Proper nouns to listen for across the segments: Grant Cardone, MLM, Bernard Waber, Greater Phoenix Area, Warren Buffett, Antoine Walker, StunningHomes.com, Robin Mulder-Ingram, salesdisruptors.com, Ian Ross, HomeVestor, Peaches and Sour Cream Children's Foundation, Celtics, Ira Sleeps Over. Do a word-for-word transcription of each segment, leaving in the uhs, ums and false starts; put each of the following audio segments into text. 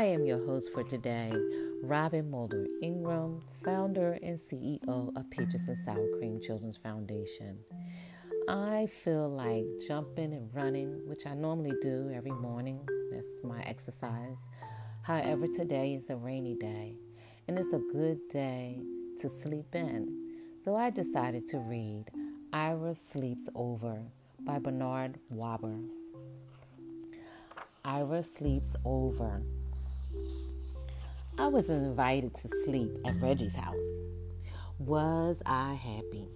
I am your host for today, Robin Mulder-Ingram, founder and C E O of Peaches and Sour Cream Children's Foundation. I feel like jumping and running, which I normally do every morning. That's my exercise. However, today is a rainy day, and it's a good day to sleep in. So I decided to read Ira Sleeps Over by Bernard Waber. Ira Sleeps Over. I was invited to sleep at Reggie's house. Was I happy?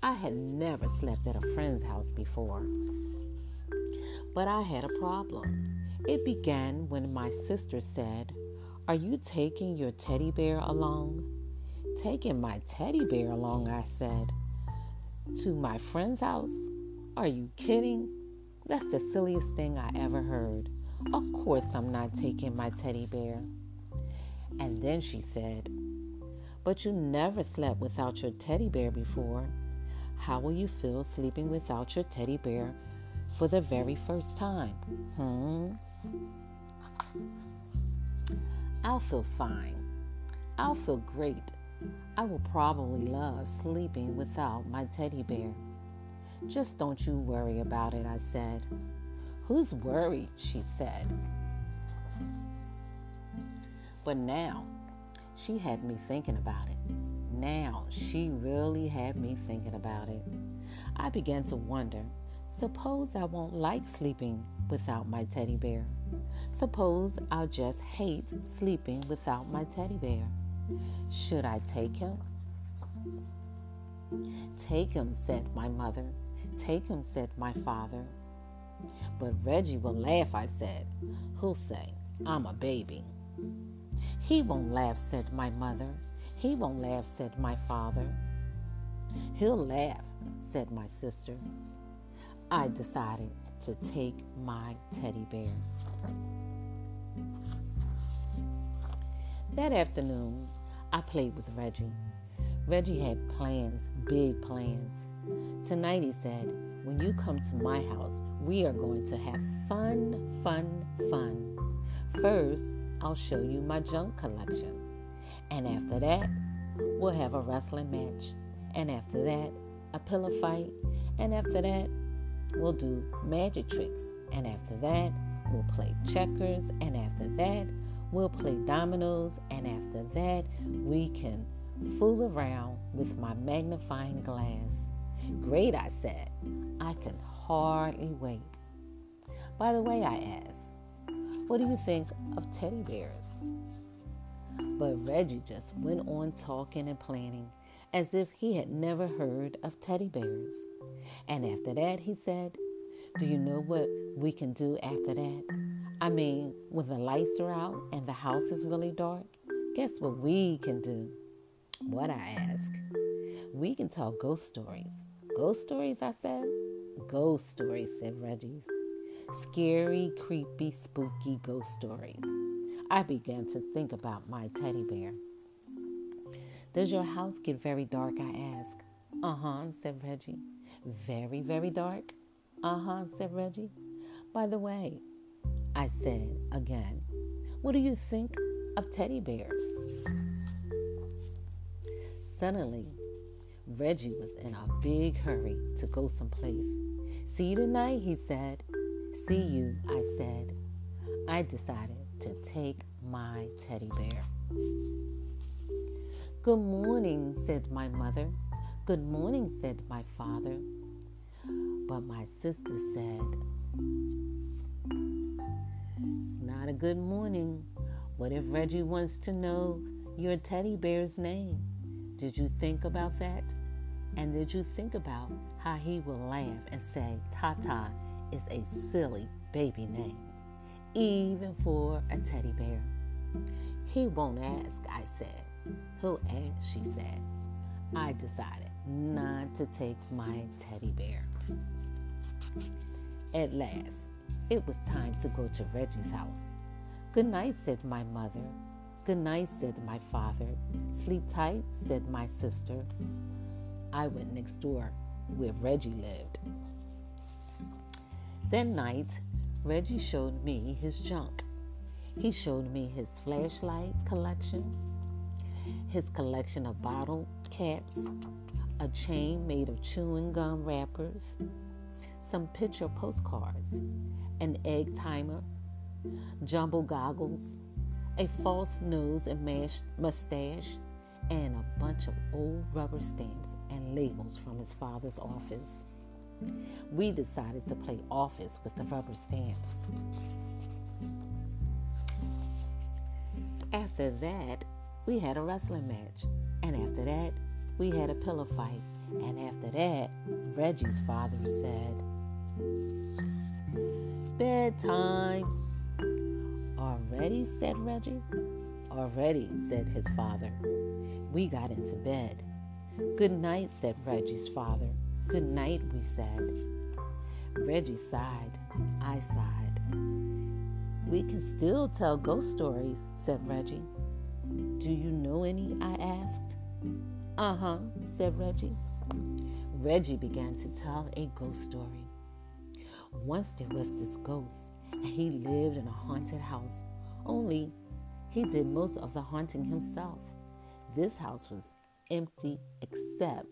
I had never slept at a friend's house before. But I had a problem. It began when my sister said, "Are you taking your teddy bear along?" "Taking my teddy bear along," I said. "To my friend's house? Are you kidding? That's the silliest thing I ever heard. Of course I'm not taking my teddy bear." And then she said, "But you never slept without your teddy bear before. How will you feel sleeping without your teddy bear for the very first time? Hmm? I'll feel fine. I'll feel great. I will probably love sleeping without my teddy bear." "Just don't you worry about it," I said. "Who's worried?" she said. But now, she had me thinking about it. Now, she really had me thinking about it. I began to wonder, suppose I won't like sleeping without my teddy bear? Suppose I'll just hate sleeping without my teddy bear? Should I take him? "Take him," said my mother. "Take him," said my father. "But Reggie will laugh," I said. "He'll say, 'I'm a baby.'" "He won't laugh," said my mother. "He won't laugh," said my father. "He'll laugh," said my sister. I decided to take my teddy bear. That afternoon, I played with Reggie. Reggie had plans, big plans. Tonight, he said, "When you come to my house, we are going to have fun, fun, fun. First, I'll show you my junk collection. And after that, we'll have a wrestling match. And after that, a pillow fight. And after that, we'll do magic tricks. And after that, we'll play checkers. And after that, we'll play dominoes. And after that, we can fool around with my magnifying glass." "Great," I said. I can hardly wait. "By the way," I asked, "what do you think of teddy bears?" But Reggie just went on talking and planning as if he had never heard of teddy bears. And after that, he said, "Do you know what we can do after that? I mean, when the lights are out and the house is really dark, guess what we can do?" "What?" I asked. "We can tell ghost stories." "Ghost stories?" I said. "Ghost stories," said Reggie. "Scary, creepy, spooky ghost stories." I began to think about my teddy bear. "Does your house get very dark?" I asked. "Uh-huh," said Reggie. "Very, very dark?" "Uh-huh," said Reggie. "By the way," I said again, "what do you think of teddy bears?" Suddenly, Reggie was in a big hurry to go someplace. "See you tonight," he said. "See you," I said. I decided to take my teddy bear. "Good morning," said my mother. "Good morning," said my father. But my sister said, "It's not a good morning. What if Reggie wants to know your teddy bear's name? Did you think about that? And did you think about how he will laugh and say Tata is a silly baby name, even for a teddy bear?" "He won't ask," I said. "He'll ask," she said. I decided not to take my teddy bear. At last, it was time to go to Reggie's house. "Good night," said my mother. "Good night," said my father. "Sleep tight," said my sister. I went next door where Reggie lived. That night, Reggie showed me his junk. He showed me his flashlight collection, his collection of bottle caps, a chain made of chewing gum wrappers, some picture postcards, an egg timer, jumbo goggles, a false nose and mashed mustache, and a bunch of old rubber stamps and labels from his father's office. We decided to play office with the rubber stamps. After that, we had a wrestling match. And after that, we had a pillow fight. And after that, Reggie's father said, "Bedtime." "Already?" said Reggie. "Already," said his father. We got into bed. "Good night," said Reggie's father. "Good night," we said. Reggie sighed. I sighed. "We can still tell ghost stories," said Reggie. "Do you know any?" I asked. "Uh-huh," said Reggie. Reggie began to tell a ghost story. Once there was this ghost, and he lived in a haunted house, only he did most of the haunting himself. This house was empty except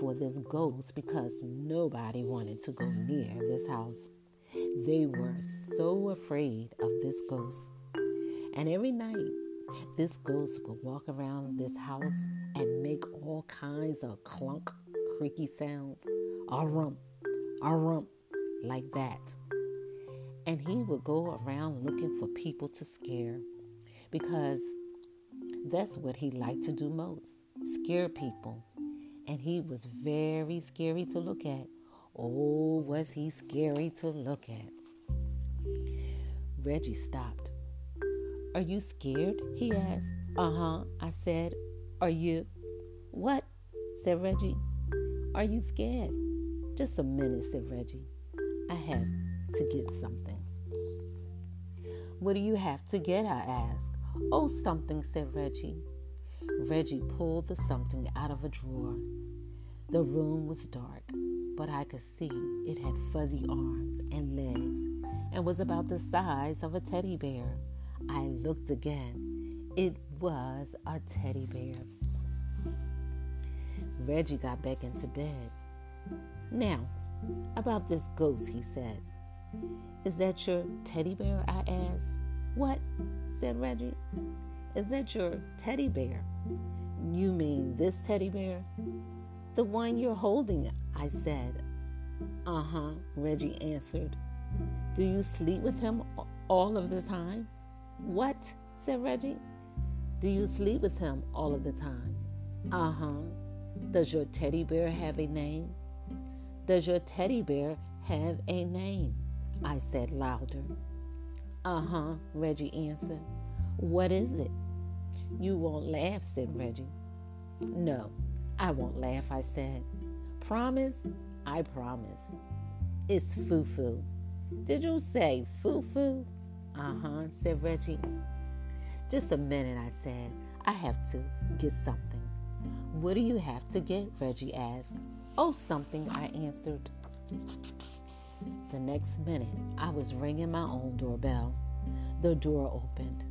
for this ghost because nobody wanted to go near this house. They were so afraid of this ghost. And every night, this ghost would walk around this house and make all kinds of clunk, creaky sounds. A-rump, a-rump, like that. And he would go around looking for people to scare because that's what he liked to do most, scare people. And he was very scary to look at. Oh, was he scary to look at? Reggie stopped. "Are you scared?" he asked. "Uh-huh," I said. "Are you?" "What?" said Reggie. "Are you scared?" "Just a minute," said Reggie. "I have to get something." "What do you have to get?" I asked. "Oh, something," said Reggie. Reggie pulled the something out of a drawer. The room was dark, but I could see it had fuzzy arms and legs and was about the size of a teddy bear. I looked again. It was a teddy bear. Reggie got back into bed. "Now, about this ghost," he said. "Is that your teddy bear?" I asked. "What?" said Reggie. "Is that your teddy bear?" "You mean this teddy bear?" "The one you're holding," I said. "Uh-huh," Reggie answered. "Do you sleep with him all of the time?" "What?" said Reggie. "Do you sleep with him all of the time?" "Uh-huh." "Does your teddy bear have a name?" "Does your teddy bear have a name?" I said louder. "Uh-huh," Reggie answered. "What is it?" "You won't laugh," said Reggie. "No, I won't laugh," I said. "Promise?" "I promise." "It's Fufu." "Did you say Fufu?" "Uh-huh," said Reggie. "Just a minute," I said. "I have to get something." "What do you have to get?" Reggie asked. "Oh, something," I answered. The next minute, I was ringing my own doorbell. The door opened.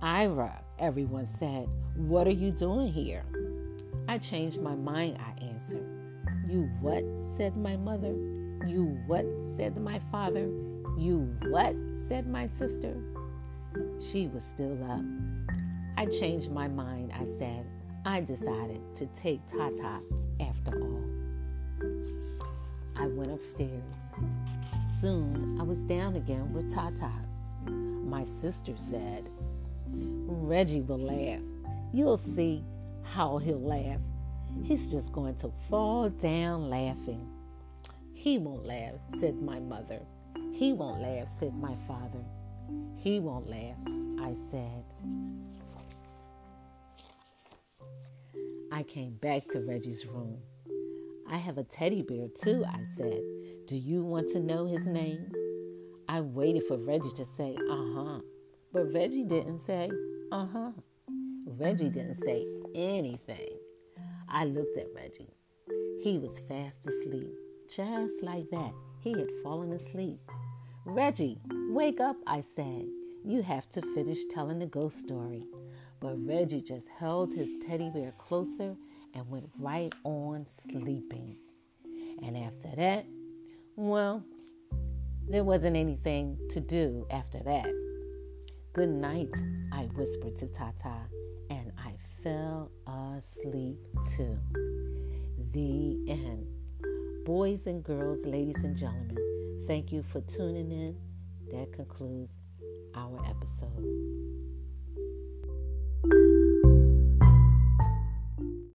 "Ira," everyone said, "what are you doing here?" "I changed my mind," I answered. "You what?" said my mother. "You what?" said my father. "You what?" said my sister. She was still up. "I changed my mind," I said. "I decided to take Tata after all." I went upstairs. Soon, I was down again with Tata. My sister said, "Reggie will laugh. You'll see how he'll laugh. He's just going to fall down laughing." "He won't laugh," said my mother. "He won't laugh," said my father. "He won't laugh," I said. I came back to Reggie's room. "I have a teddy bear too," I said. "Do you want to know his name?" I waited for Reggie to say, "Uh-huh." But Reggie didn't say, "Uh-huh." Reggie didn't say anything. I looked at Reggie. He was fast asleep. Just like that, he had fallen asleep. "Reggie, wake up," I said. you have to finish telling the ghost story. But Reggie just held his teddy bear closer and went right on sleeping. And after that, well, there wasn't anything to do after that. Good night, I whispered to Tata, and I fell asleep too. The end. Boys and girls, ladies and gentlemen, thank you for tuning in. That concludes our episode.